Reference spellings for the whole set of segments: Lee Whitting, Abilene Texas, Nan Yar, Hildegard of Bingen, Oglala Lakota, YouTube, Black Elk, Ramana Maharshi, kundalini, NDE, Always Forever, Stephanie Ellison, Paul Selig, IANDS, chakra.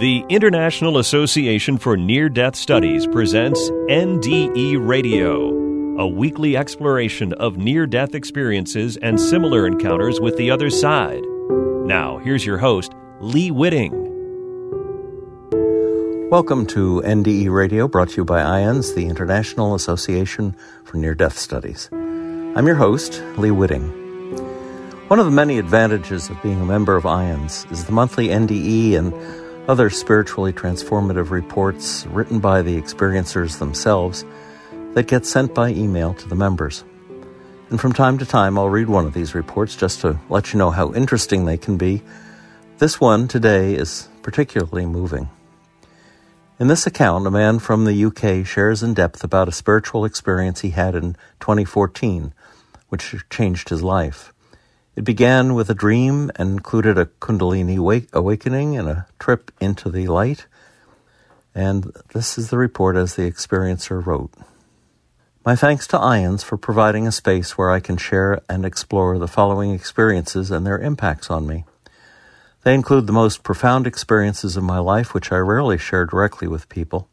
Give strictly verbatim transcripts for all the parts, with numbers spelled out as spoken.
The International Association for Near-Death Studies presents N D E Radio, a weekly exploration of near-death experiences and similar encounters with the other side. Now, here's your host, Lee Whitting. Welcome to N D E Radio, brought to you by I A N D S, the International Association for Near-Death Studies. I'm your host, Lee Whitting. One of the many advantages of being a member of I A N D S is the monthly N D E and other spiritually transformative reports written by the experiencers themselves that get sent by email to the members. And from time to time, I'll read one of these reports just to let you know how interesting they can be. This one today is particularly moving. In this account, a man from the U K shares in depth about a spiritual experience he had in twenty fourteen, which changed his life. It began with a dream and included a kundalini wake, awakening and a trip into the light. And this is the report as the experiencer wrote. My thanks to I A N D S for providing a space where I can share and explore the following experiences and their impacts on me. They include the most profound experiences of my life, which I rarely share directly with people.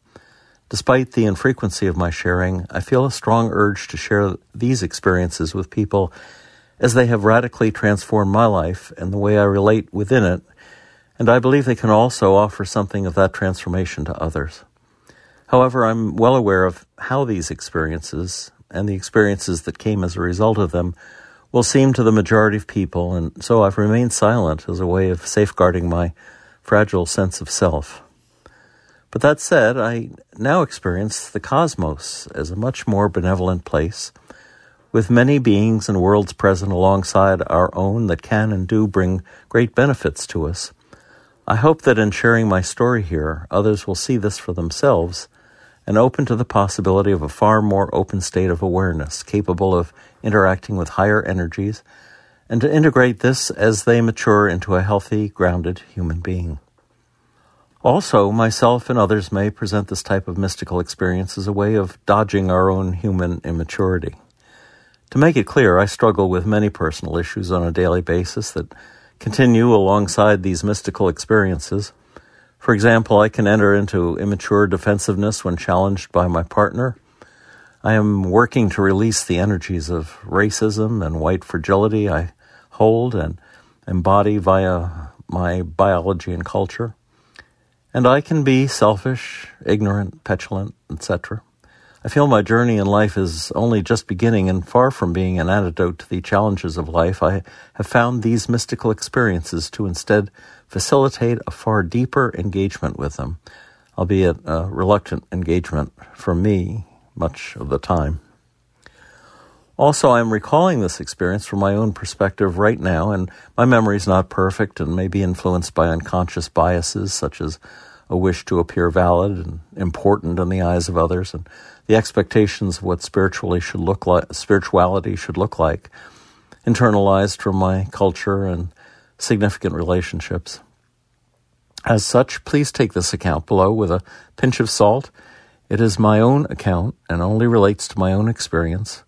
Despite the infrequency of my sharing, I feel a strong urge to share these experiences with people as they have radically transformed my life and the way I relate within it, and I believe they can also offer something of that transformation to others. However, I'm well aware of how these experiences, and the experiences that came as a result of them, will seem to the majority of people, and so I've remained silent as a way of safeguarding my fragile sense of self. But that said, I now experience the cosmos as a much more benevolent place, with many beings and worlds present alongside our own that can and do bring great benefits to us. I hope that in sharing my story here, others will see this for themselves and open to the possibility of a far more open state of awareness, capable of interacting with higher energies, and to integrate this as they mature into a healthy, grounded human being. Also, myself and others may present this type of mystical experience as a way of dodging our own human immaturity. To make it clear, I struggle with many personal issues on a daily basis that continue alongside these mystical experiences. For example, I can enter into immature defensiveness when challenged by my partner. I am working to release the energies of racism and white fragility I hold and embody via my biology and culture. And I can be selfish, ignorant, petulant, et cetera. I feel my journey in life is only just beginning, and far from being an antidote to the challenges of life, I have found these mystical experiences to instead facilitate a far deeper engagement with them, albeit a reluctant engagement for me much of the time. Also, I am recalling this experience from my own perspective right now, and my memory is not perfect and may be influenced by unconscious biases such as a wish to appear valid and important in the eyes of others, and the expectations of what spiritually should look like, spirituality should look like, internalized from my culture and significant relationships. As such, please take this account below with a pinch of salt. It is my own account and only relates to my own experience.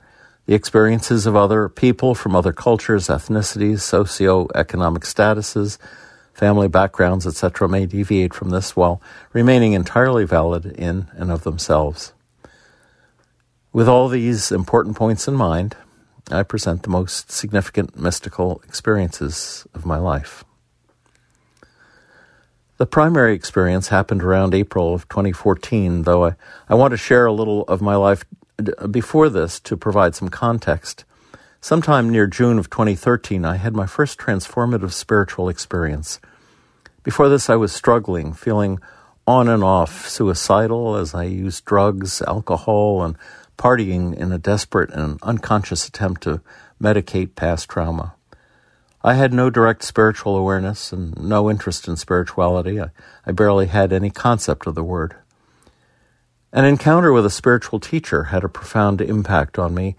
The experiences of other people from other cultures, ethnicities, socioeconomic statuses, family backgrounds, et cetera may deviate from this while remaining entirely valid in and of themselves. With all these important points in mind, I present the most significant mystical experiences of my life. The primary experience happened around April of twenty fourteen, though I, I want to share a little of my life before this to provide some context. Sometime near June of twenty thirteen, I had my first transformative spiritual experience. Before this, I was struggling, feeling on and off, suicidal as I used drugs, alcohol, and partying in a desperate and unconscious attempt to medicate past trauma. I had no direct spiritual awareness and no interest in spirituality. I, I barely had any concept of the word. An encounter with a spiritual teacher had a profound impact on me,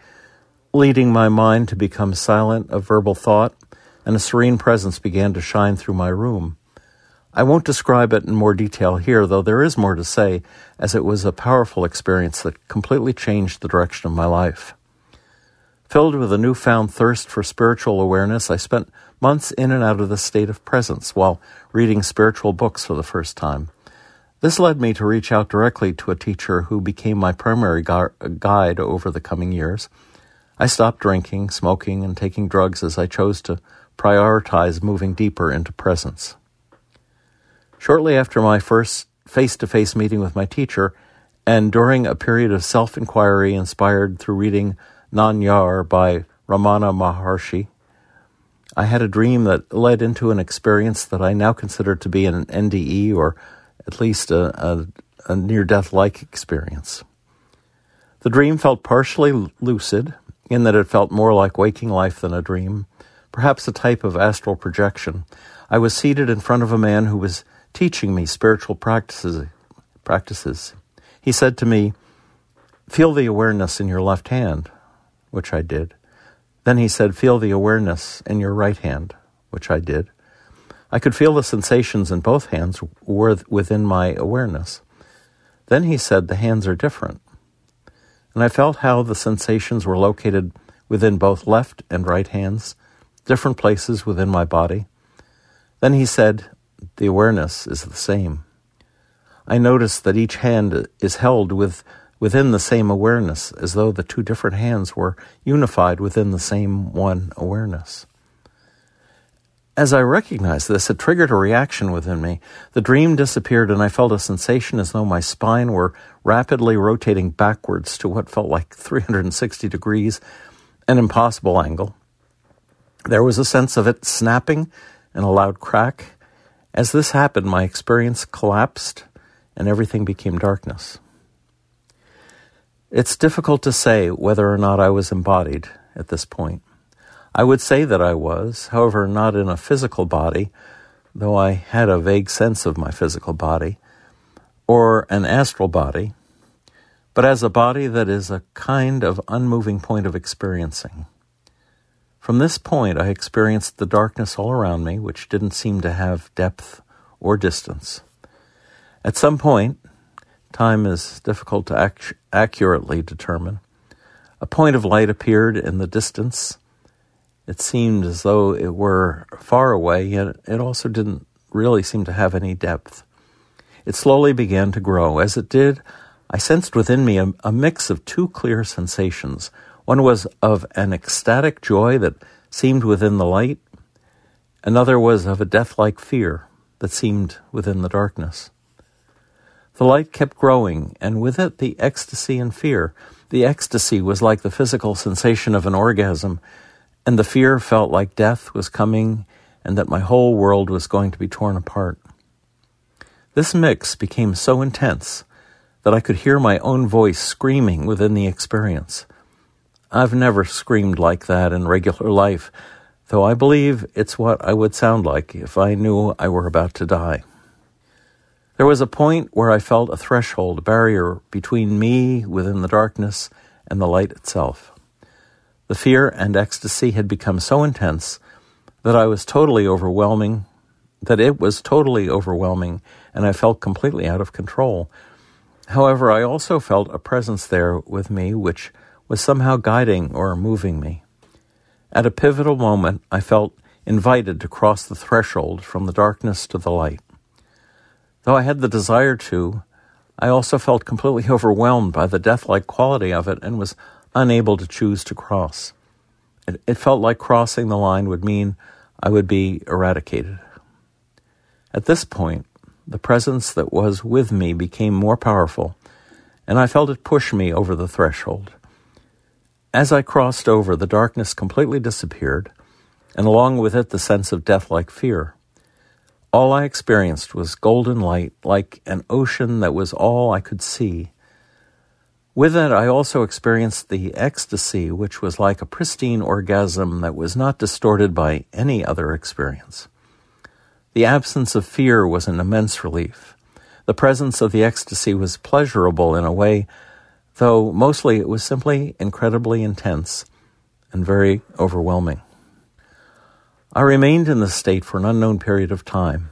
leading my mind to become silent of verbal thought, and a serene presence began to shine through my room. I won't describe it in more detail here, though there is more to say, as it was a powerful experience that completely changed the direction of my life. Filled with a newfound thirst for spiritual awareness, I spent months in and out of the state of presence while reading spiritual books for the first time. This led me to reach out directly to a teacher who became my primary gu- guide over the coming years. I stopped drinking, smoking, and taking drugs as I chose to prioritize moving deeper into presence. Shortly after my first face-to-face meeting with my teacher, and during a period of self-inquiry inspired through reading Nan Yar by Ramana Maharshi, I had a dream that led into an experience that I now consider to be an N D E, or at least a, a, a near-death-like experience. The dream felt partially lucid, in that it felt more like waking life than a dream, perhaps a type of astral projection. I was seated in front of a man who was teaching me spiritual practices. practices. He said to me, "Feel the awareness in your left hand," which I did. Then he said, "Feel the awareness in your right hand," which I did. I could feel the sensations in both hands were within my awareness. Then he said, "The hands are different." And I felt how the sensations were located within both left and right hands, different places within my body. Then he said, "The awareness is the same." I noticed that each hand is held with within the same awareness, as though the two different hands were unified within the same one awareness. As I recognized this, it triggered a reaction within me. The dream disappeared, and I felt a sensation as though my spine were rapidly rotating backwards to what felt like three hundred sixty degrees, an impossible angle. There was a sense of it snapping and a loud crack. As this happened, my experience collapsed, and everything became darkness. It's difficult to say whether or not I was embodied at this point. I would say that I was, however, not in a physical body, though I had a vague sense of my physical body, or an astral body, but as a body that is a kind of unmoving point of experiencing. From this point, I experienced the darkness all around me, which didn't seem to have depth or distance. At some point, time is difficult to ac- accurately determine, a point of light appeared in the distance. It seemed as though it were far away, yet it also didn't really seem to have any depth. It slowly began to grow. As it did, I sensed within me a, a mix of two clear sensations. One was of an ecstatic joy that seemed within the light. Another was of a death-like fear that seemed within the darkness. The light kept growing, and with it the ecstasy and fear. The ecstasy was like the physical sensation of an orgasm, and the fear felt like death was coming and that my whole world was going to be torn apart. This mix became so intense that I could hear my own voice screaming within the experience. I've never screamed like that in regular life, though I believe it's what I would sound like if I knew I were about to die. There was a point where I felt a threshold, a barrier between me within the darkness and the light itself. The fear and ecstasy had become so intense that I was totally overwhelming, that it was totally overwhelming, and I felt completely out of control. However, I also felt a presence there with me which was somehow guiding or moving me. At a pivotal moment, I felt invited to cross the threshold from the darkness to the light. Though I had the desire to, I also felt completely overwhelmed by the death-like quality of it and was unable to choose to cross. It, it felt like crossing the line would mean I would be eradicated. At this point, the presence that was with me became more powerful, and I felt it push me over the threshold. As I crossed over, the darkness completely disappeared, and along with it the sense of death-like fear. All I experienced was golden light, like an ocean that was all I could see. With it, I also experienced the ecstasy, which was like a pristine orgasm that was not distorted by any other experience. The absence of fear was an immense relief. The presence of the ecstasy was pleasurable in a way, though mostly it was simply incredibly intense and very overwhelming. I remained in this state for an unknown period of time.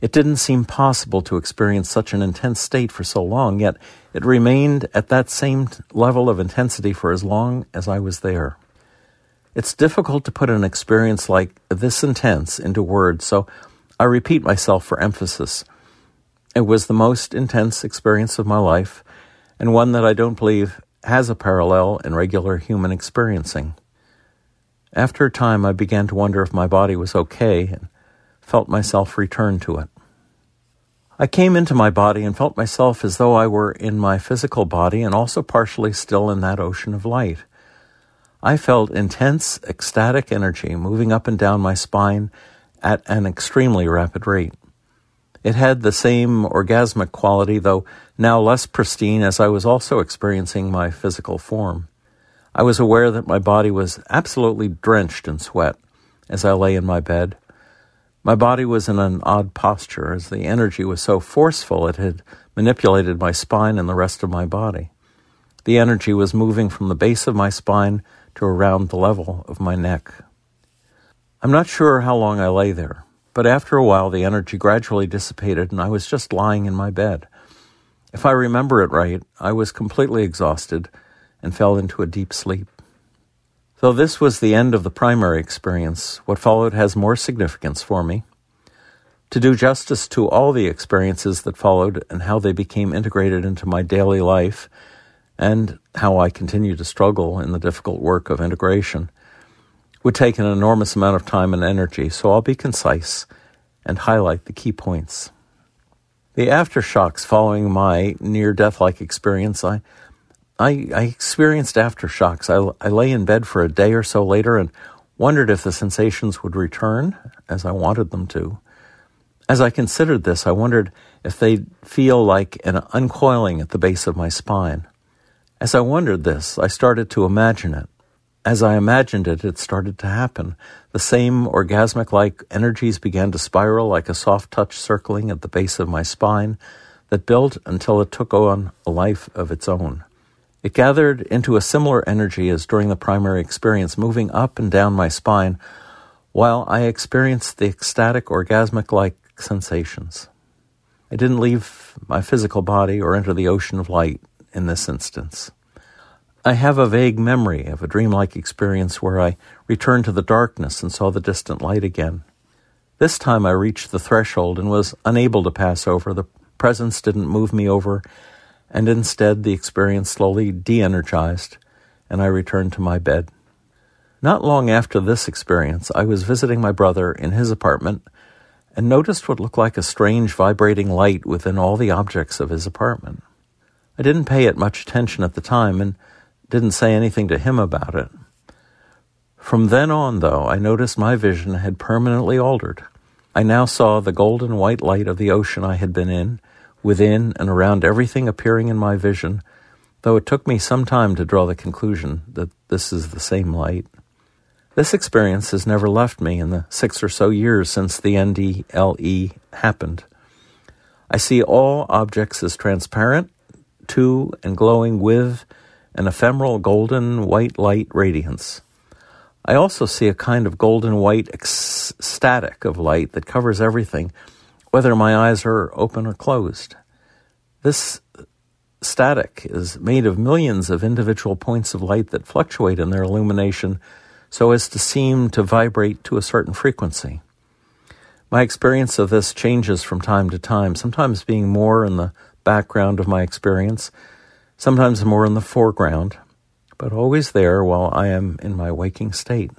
It didn't seem possible to experience such an intense state for so long, yet it remained at that same level of intensity for as long as I was there. It's difficult to put an experience like this intense into words, so I repeat myself for emphasis. It was the most intense experience of my life, and one that I don't believe has a parallel in regular human experiencing. After a time, I began to wonder if my body was okay and felt myself return to it. I came into my body and felt myself as though I were in my physical body and also partially still in that ocean of light. I felt intense, ecstatic energy moving up and down my spine at an extremely rapid rate. It had the same orgasmic quality, though now less pristine, as I was also experiencing my physical form. I was aware that my body was absolutely drenched in sweat as I lay in my bed. My body was in an odd posture, as the energy was so forceful it had manipulated my spine and the rest of my body. The energy was moving from the base of my spine to around the level of my neck. I'm not sure how long I lay there, but after a while the energy gradually dissipated and I was just lying in my bed. If I remember it right, I was completely exhausted and fell into a deep sleep. Though this was the end of the primary experience, what followed has more significance for me. To do justice to all the experiences that followed and how they became integrated into my daily life, and how I continue to struggle in the difficult work of integration, would take an enormous amount of time and energy, so I'll be concise and highlight the key points. The aftershocks following my near-death-like experience, I I, I experienced aftershocks. I, I lay in bed for a day or so later and wondered if the sensations would return, as I wanted them to. As I considered this, I wondered if they'd feel like an uncoiling at the base of my spine. As I wondered this, I started to imagine it. As I imagined it, it started to happen. The same orgasmic-like energies began to spiral like a soft touch circling at the base of my spine that built until it took on a life of its own. It gathered into a similar energy as during the primary experience, moving up and down my spine, while I experienced the ecstatic, orgasmic-like sensations. I didn't leave my physical body or enter the ocean of light in this instance. I have a vague memory of a dreamlike experience where I returned to the darkness and saw the distant light again. This time I reached the threshold and was unable to pass over. The presence didn't move me over, and instead the experience slowly de-energized, and I returned to my bed. Not long after this experience, I was visiting my brother in his apartment and noticed what looked like a strange vibrating light within all the objects of his apartment. I didn't pay it much attention at the time and didn't say anything to him about it. From then on, though, I noticed my vision had permanently altered. I now saw the golden white light of the ocean I had been in, within and around everything appearing in my vision, though it took me some time to draw the conclusion that this is the same light. This experience has never left me in the six or so years since the N D L E happened. I see all objects as transparent to and glowing with an ephemeral golden white light radiance. I also see a kind of golden white ecstatic of light that covers everything, whether my eyes are open or closed. This static is made of millions of individual points of light that fluctuate in their illumination so as to seem to vibrate to a certain frequency. My experience of this changes from time to time, sometimes being more in the background of my experience, sometimes more in the foreground, but always there while I am in my waking state.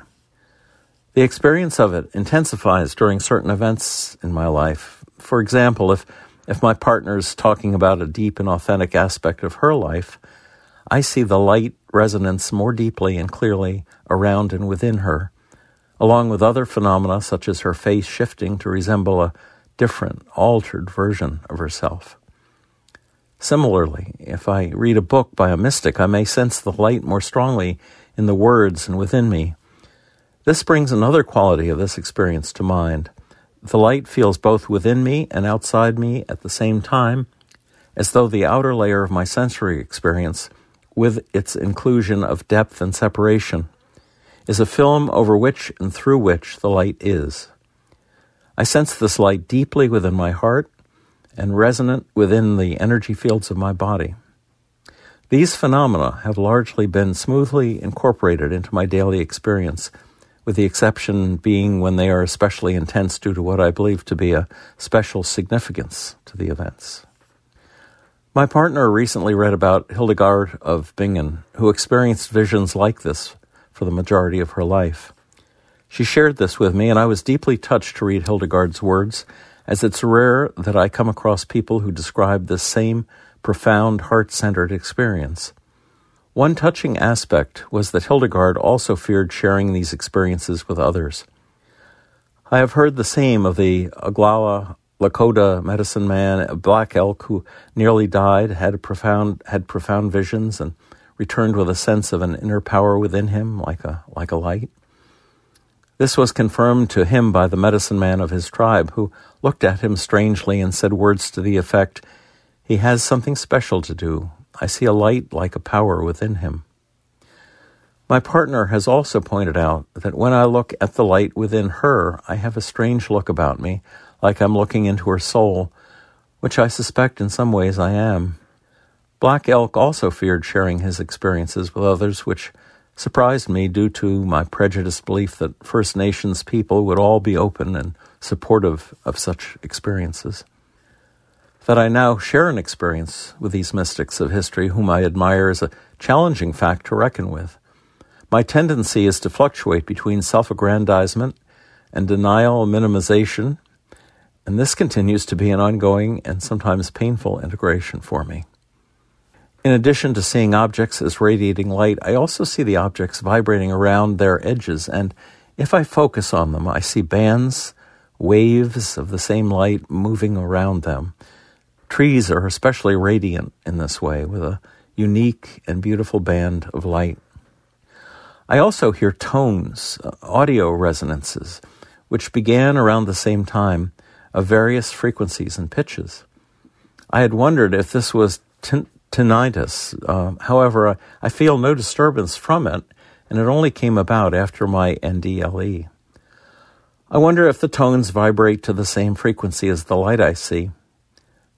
The experience of it intensifies during certain events in my life. For example, if, if my partner is talking about a deep and authentic aspect of her life, I see the light resonance more deeply and clearly around and within her, along with other phenomena such as her face shifting to resemble a different, altered version of herself. Similarly, if I read a book by a mystic, I may sense the light more strongly in the words and within me. This brings another quality of this experience to mind. The light feels both within me and outside me at the same time, as though the outer layer of my sensory experience, with its inclusion of depth and separation, is a film over which and through which the light is. I sense this light deeply within my heart and resonant within the energy fields of my body. These phenomena have largely been smoothly incorporated into my daily experience, with the exception being when they are especially intense due to what I believe to be a special significance to the events. My partner recently read about Hildegard of Bingen, who experienced visions like this for the majority of her life. She shared this with me, and I was deeply touched to read Hildegard's words, as it's rare that I come across people who describe the same profound heart-centered experience. One touching aspect was that Hildegard also feared sharing these experiences with others. I have heard the same of the Oglala Lakota medicine man, a Black Elk who nearly died, had profound had profound visions, and returned with a sense of an inner power within him, like a like a light. This was confirmed to him by the medicine man of his tribe, who looked at him strangely and said words to the effect, "He has something special to do. I see a light like a power within him." My partner has also pointed out that when I look at the light within her, I have a strange look about me, like I'm looking into her soul, which I suspect in some ways I am. Black Elk also feared sharing his experiences with others, which surprised me due to my prejudiced belief that First Nations people would all be open and supportive of such experiences. That I now share an experience with these mystics of history whom I admire is a challenging fact to reckon with. My tendency is to fluctuate between self-aggrandizement and denial minimization, and this continues to be an ongoing and sometimes painful integration for me. In addition to seeing objects as radiating light, I also see the objects vibrating around their edges, and if I focus on them, I see bands, waves of the same light moving around them. Trees are especially radiant in this way, with a unique and beautiful band of light. I also hear tones, audio resonances, which began around the same time, of various frequencies and pitches. I had wondered if this was tin- tinnitus. Uh, however, I, I feel no disturbance from it, and it only came about after my N D L E. I wonder if the tones vibrate to the same frequency as the light I see,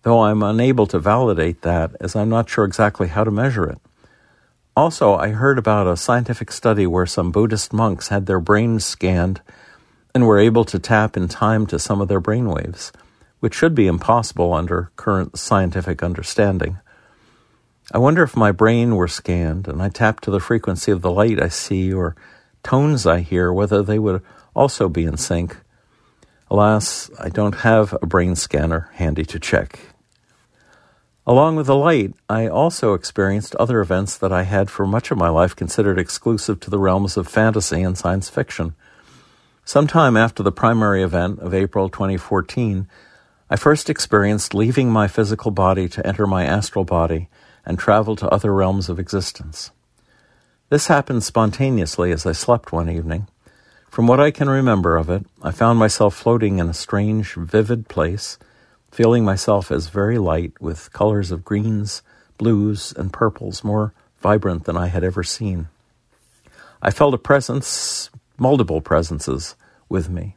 though I'm unable to validate that as I'm not sure exactly how to measure it. Also, I heard about a scientific study where some Buddhist monks had their brains scanned and were able to tap in time to some of their brainwaves, which should be impossible under current scientific understanding. I wonder if my brain were scanned and I tapped to the frequency of the light I see or tones I hear, whether they would also be in sync. Alas, I don't have a brain scanner handy to check. Along with the light, I also experienced other events that I had for much of my life considered exclusive to the realms of fantasy and science fiction. Sometime after the primary event of April twenty fourteen, I first experienced leaving my physical body to enter my astral body and travel to other realms of existence. This happened spontaneously as I slept one evening. From what I can remember of it, I found myself floating in a strange, vivid place, feeling myself as very light with colors of greens, blues, and purples more vibrant than I had ever seen. I felt a presence, multiple presences, with me,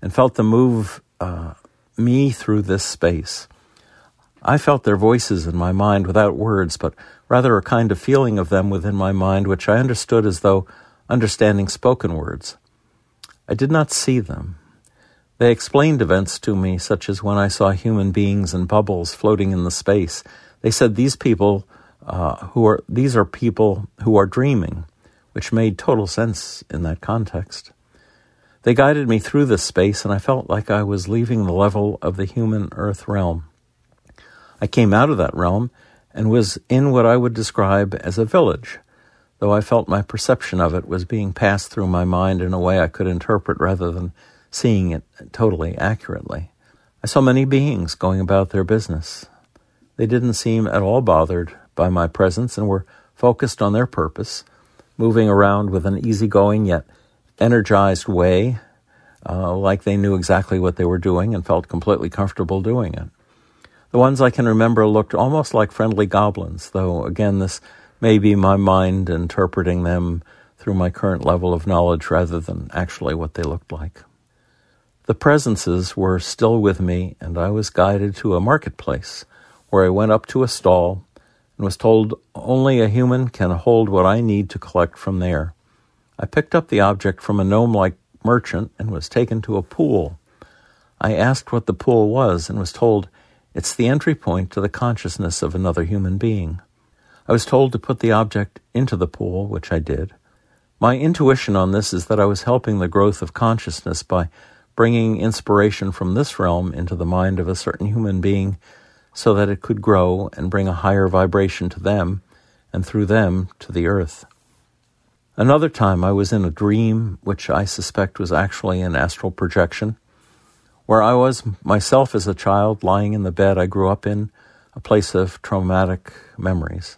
and felt them move uh, me through this space. I felt their voices in my mind without words, but rather a kind of feeling of them within my mind, which I understood as though understanding spoken words. I did not see them. They explained events to me, such as when I saw human beings in bubbles floating in the space. They said these people uh, who are these are people who are dreaming, which made total sense in that context. They guided me through this space, and I felt like I was leaving the level of the human earth realm. I came out of that realm and was in what I would describe as a village, though I felt my perception of it was being passed through my mind in a way I could interpret rather than seeing it totally accurately. I saw many beings going about their business. They didn't seem at all bothered by my presence and were focused on their purpose, moving around with an easygoing yet energized way, uh, like they knew exactly what they were doing and felt completely comfortable doing it. The ones I can remember looked almost like friendly goblins, though, again, this maybe my mind interpreting them through my current level of knowledge rather than actually what they looked like. The presences were still with me, and I was guided to a marketplace where I went up to a stall and was told only a human can hold what I need to collect from there. I picked up the object from a gnome-like merchant and was taken to a pool. I asked what the pool was and was told, it's the entry point to the consciousness of another human being. I was told to put the object into the pool, which I did. My intuition on this is that I was helping the growth of consciousness by bringing inspiration from this realm into the mind of a certain human being so that it could grow and bring a higher vibration to them, and through them to the earth. Another time I was in a dream, which I suspect was actually an astral projection, where I was myself as a child lying in the bed I grew up in, a place of traumatic memories.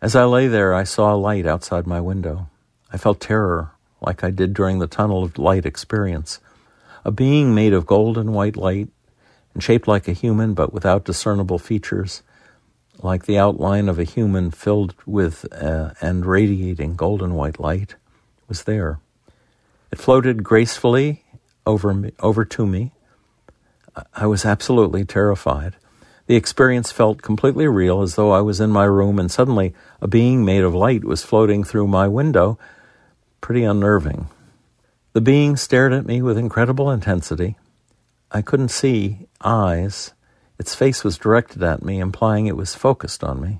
As I lay there, I saw a light outside my window. I felt terror, like I did during the tunnel of light experience. A being made of gold and white light, and shaped like a human but without discernible features, like the outline of a human filled with uh, and radiating golden white light, was there. It floated gracefully over me, over to me. I was absolutely terrified. The experience felt completely real, as though I was in my room, and suddenly a being made of light was floating through my window. Pretty unnerving. The being stared at me with incredible intensity. I couldn't see eyes. Its face was directed at me, implying it was focused on me.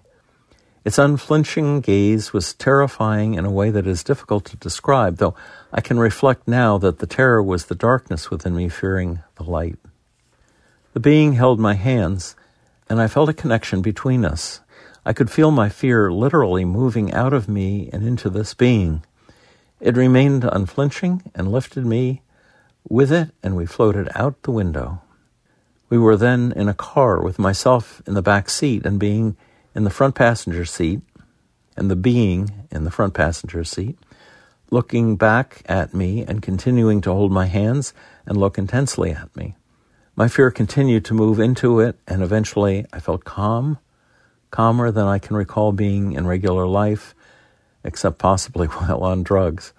Its unflinching gaze was terrifying in a way that is difficult to describe, though I can reflect now that the terror was the darkness within me fearing the light. The being held my hands, and I felt a connection between us. I could feel my fear literally moving out of me and into this being. It remained unflinching and lifted me with it, and we floated out the window. We were then in a car with myself in the back seat and being in the front passenger seat, and the being in the front passenger seat, looking back at me and continuing to hold my hands and look intensely at me. My fear continued to move into it, and eventually I felt calm, calmer than I can recall being in regular life, except possibly while on drugs.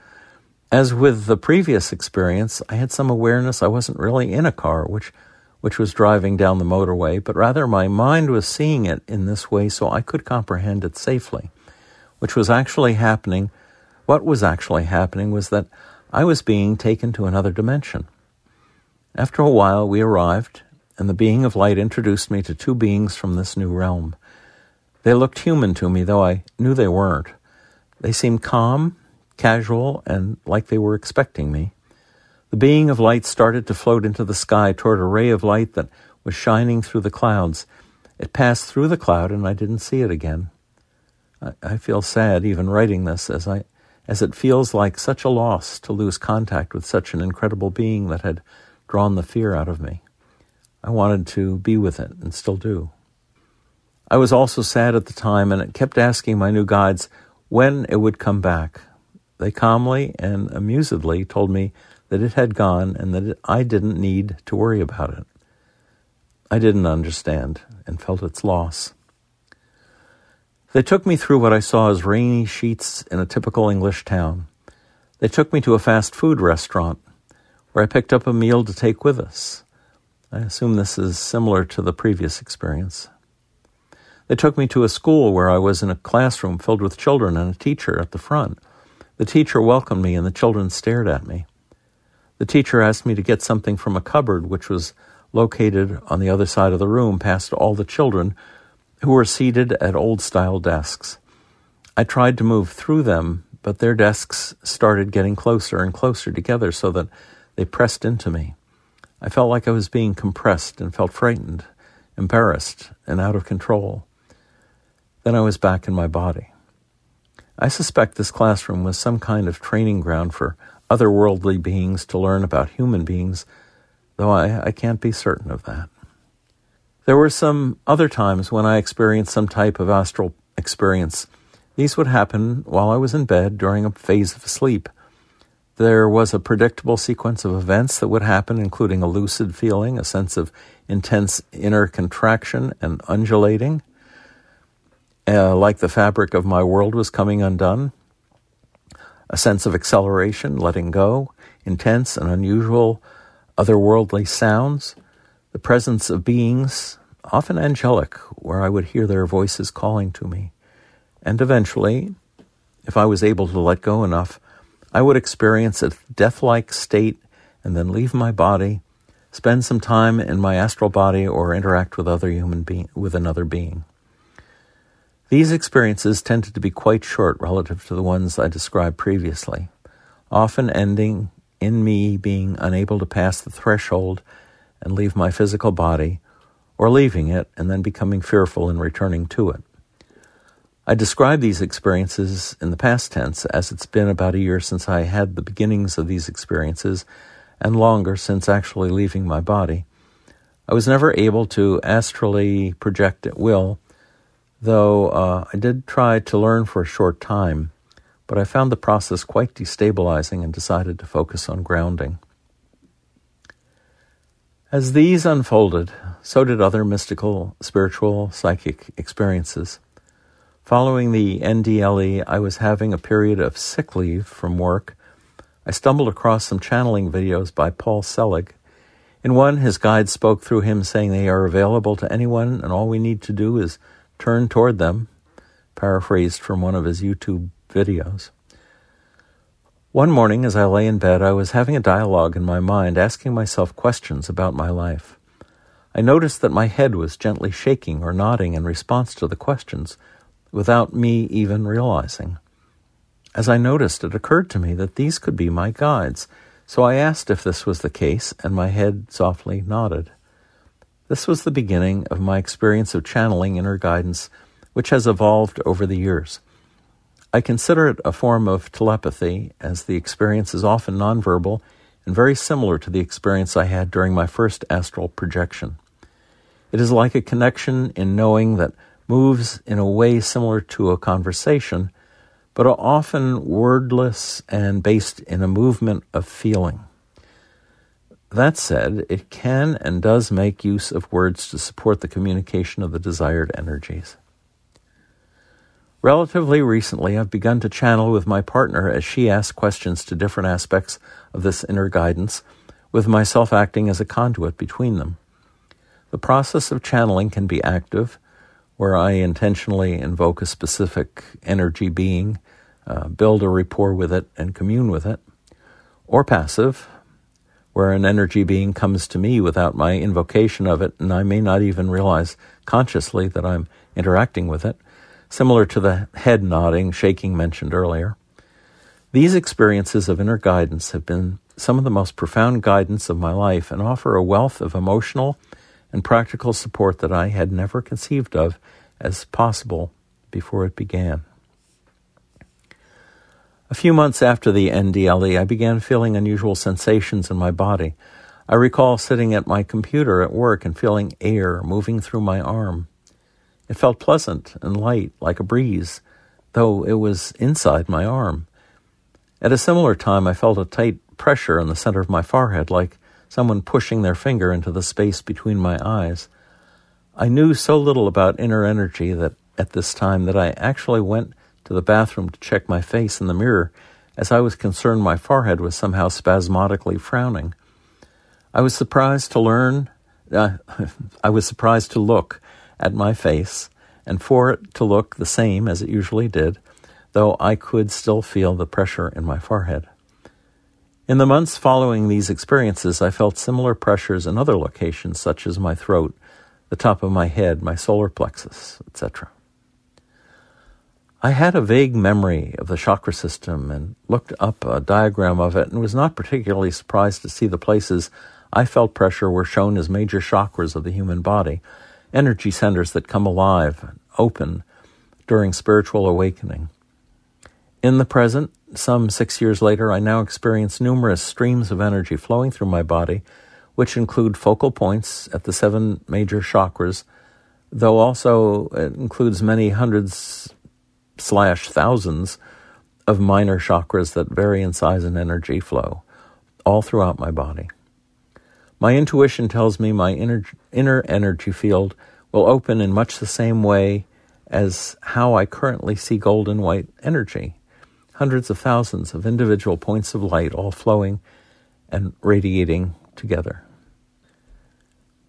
As with the previous experience, I had some awareness I wasn't really in a car, which which was driving down the motorway, but rather my mind was seeing it in this way so I could comprehend it safely. Which was actually happening, what was actually happening was that I was being taken to another dimension. After a while, we arrived, and the being of light introduced me to two beings from this new realm. They looked human to me, though I knew they weren't. They seemed calm, casual, and like they were expecting me. The being of light started to float into the sky toward a ray of light that was shining through the clouds. It passed through the cloud, and I didn't see it again. I, I feel sad even writing this, as I, as it feels like such a loss to lose contact with such an incredible being that had drawn the fear out of me. I wanted to be with it, and still do. I was also sad at the time, and it kept asking my new guides when it would come back. They calmly and amusedly told me that it had gone and that I didn't need to worry about it. I didn't understand and felt its loss. They took me through what I saw as rainy sheets in a typical English town. They took me to a fast food restaurant where I picked up a meal to take with us. I assume this is similar to the previous experience. They took me to a school where I was in a classroom filled with children and a teacher at the front. The teacher welcomed me and the children stared at me. The teacher asked me to get something from a cupboard which was located on the other side of the room past all the children who were seated at old-style desks. I tried to move through them, but their desks started getting closer and closer together so that they pressed into me. I felt like I was being compressed and felt frightened, embarrassed, and out of control. Then I was back in my body. I suspect this classroom was some kind of training ground for otherworldly beings to learn about human beings, though I, I can't be certain of that. There were some other times when I experienced some type of astral experience. These would happen while I was in bed during a phase of sleep. There was a predictable sequence of events that would happen, including a lucid feeling, a sense of intense inner contraction and undulating, Uh, like the fabric of my world was coming undone, a sense of acceleration, letting go, intense and unusual otherworldly sounds, the presence of beings often angelic, where I would hear their voices calling to me. And eventually, if I was able to let go enough, I would experience a death-like state and then leave my body, spend some time in my astral body, or interact with other human being, with another being. These experiences tended to be quite short relative to the ones I described previously, often ending in me being unable to pass the threshold and leave my physical body, or leaving it and then becoming fearful and returning to it. I describe these experiences in the past tense, as it's been about a year since I had the beginnings of these experiences, and longer since actually leaving my body. I was never able to astrally project at will, though uh, I did try to learn for a short time, but I found the process quite destabilizing and decided to focus on grounding. As these unfolded, so did other mystical, spiritual, psychic experiences. Following the N D L E, I was having a period of sick leave from work. I stumbled across some channeling videos by Paul Selig. In one, his guide spoke through him, saying they are available to anyone and all we need to do is turn toward them, paraphrased from one of his YouTube videos. One morning, as I lay in bed, I was having a dialogue in my mind, asking myself questions about my life. I noticed that my head was gently shaking or nodding in response to the questions, without me even realizing. As I noticed, it occurred to me that these could be my guides, so I asked if this was the case, and my head softly nodded. This was the beginning of my experience of channeling inner guidance, which has evolved over the years. I consider it a form of telepathy, as the experience is often nonverbal and very similar to the experience I had during my first astral projection. It is like a connection in knowing that moves in a way similar to a conversation, but are often wordless and based in a movement of feeling. That said, it can and does make use of words to support the communication of the desired energies. Relatively recently, I've begun to channel with my partner as she asks questions to different aspects of this inner guidance, with myself acting as a conduit between them. The process of channeling can be active, where I intentionally invoke a specific energy being, uh, build a rapport with it, and commune with it, or passive, where an energy being comes to me without my invocation of it, and I may not even realize consciously that I'm interacting with it, similar to the head nodding, shaking mentioned earlier. These experiences of inner guidance have been some of the most profound guidance of my life and offer a wealth of emotional and practical support that I had never conceived of as possible before it began. A few months after the N D L E, I began feeling unusual sensations in my body. I recall sitting at my computer at work and feeling air moving through my arm. It felt pleasant and light, like a breeze, though it was inside my arm. At a similar time, I felt a tight pressure in the center of my forehead, like someone pushing their finger into the space between my eyes. I knew so little about inner energy that at this time that I actually went to the bathroom to check my face in the mirror, as I was concerned my forehead was somehow spasmodically frowning. I was surprised to learn, uh, I was surprised to look at my face, and for it to look the same as it usually did, though I could still feel the pressure in my forehead. In the months following these experiences, I felt similar pressures in other locations, such as my throat, the top of my head, my solar plexus, et cetera. I had a vague memory of the chakra system and looked up a diagram of it and was not particularly surprised to see the places I felt pressure were shown as major chakras of the human body, energy centers that come alive and open during spiritual awakening. In the present, some six years later, I now experience numerous streams of energy flowing through my body, which include focal points at the seven major chakras, though also it includes many hundreds slash thousands of minor chakras that vary in size and energy flow, all throughout my body. My intuition tells me my inner, inner energy field will open in much the same way as how I currently see golden white energy. Hundreds of thousands of individual points of light all flowing and radiating together.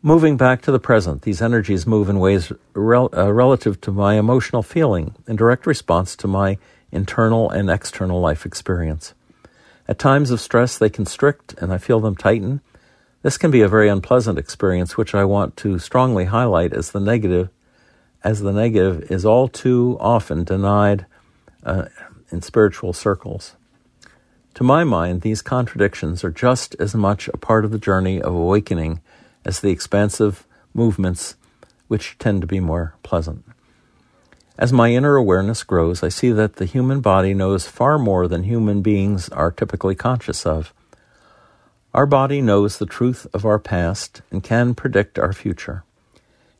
Moving back to the present, these energies move in ways rel- uh, relative to my emotional feeling in direct response to my internal and external life experience. At times of stress, they constrict and I feel them tighten. This can be a very unpleasant experience, which I want to strongly highlight as the negative, as the negative is all too often denied uh, in spiritual circles. To my mind, these contradictions are just as much a part of the journey of awakening as the expansive movements, which tend to be more pleasant. As my inner awareness grows, I see that the human body knows far more than human beings are typically conscious of. Our body knows the truth of our past and can predict our future.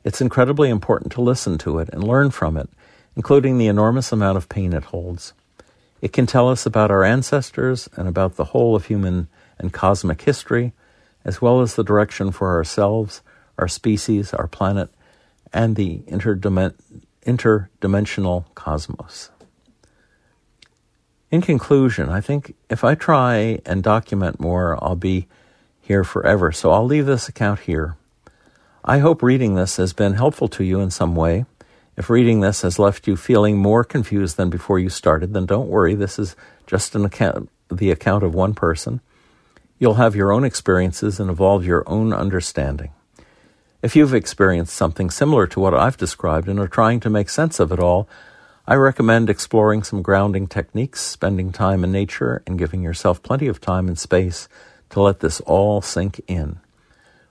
It's incredibly important to listen to it and learn from it, including the enormous amount of pain it holds. It can tell us about our ancestors and about the whole of human and cosmic history, as well as the direction for ourselves, our species, our planet, and the interdim- interdimensional cosmos. In conclusion, I think if I try and document more, I'll be here forever, so I'll leave this account here. I hope reading this has been helpful to you in some way. If reading this has left you feeling more confused than before you started, then don't worry, this is just an account, the account of one person. You'll have your own experiences and evolve your own understanding. If you've experienced something similar to what I've described and are trying to make sense of it all, I recommend exploring some grounding techniques, spending time in nature, and giving yourself plenty of time and space to let this all sink in.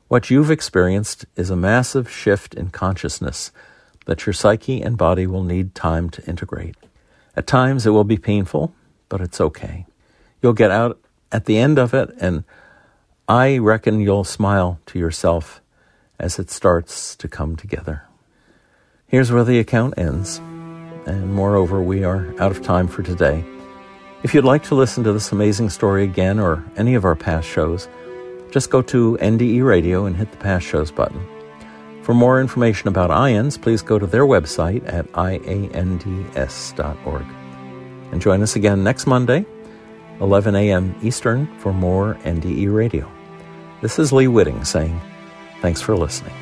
What you've experienced is a massive shift in consciousness that your psyche and body will need time to integrate. At times it will be painful, but it's okay. You'll get out at the end of it, and I reckon you'll smile to yourself as it starts to come together. Here's where the account ends. And moreover, we are out of time for today. If you'd like to listen to this amazing story again or any of our past shows, just go to N D E Radio and hit the Past Shows button. For more information about I A N D S, please go to their website at I A N D S dot org. And join us again next Monday, eleven a.m. Eastern, for more N D E Radio. This is Lee Whitting saying, thanks for listening.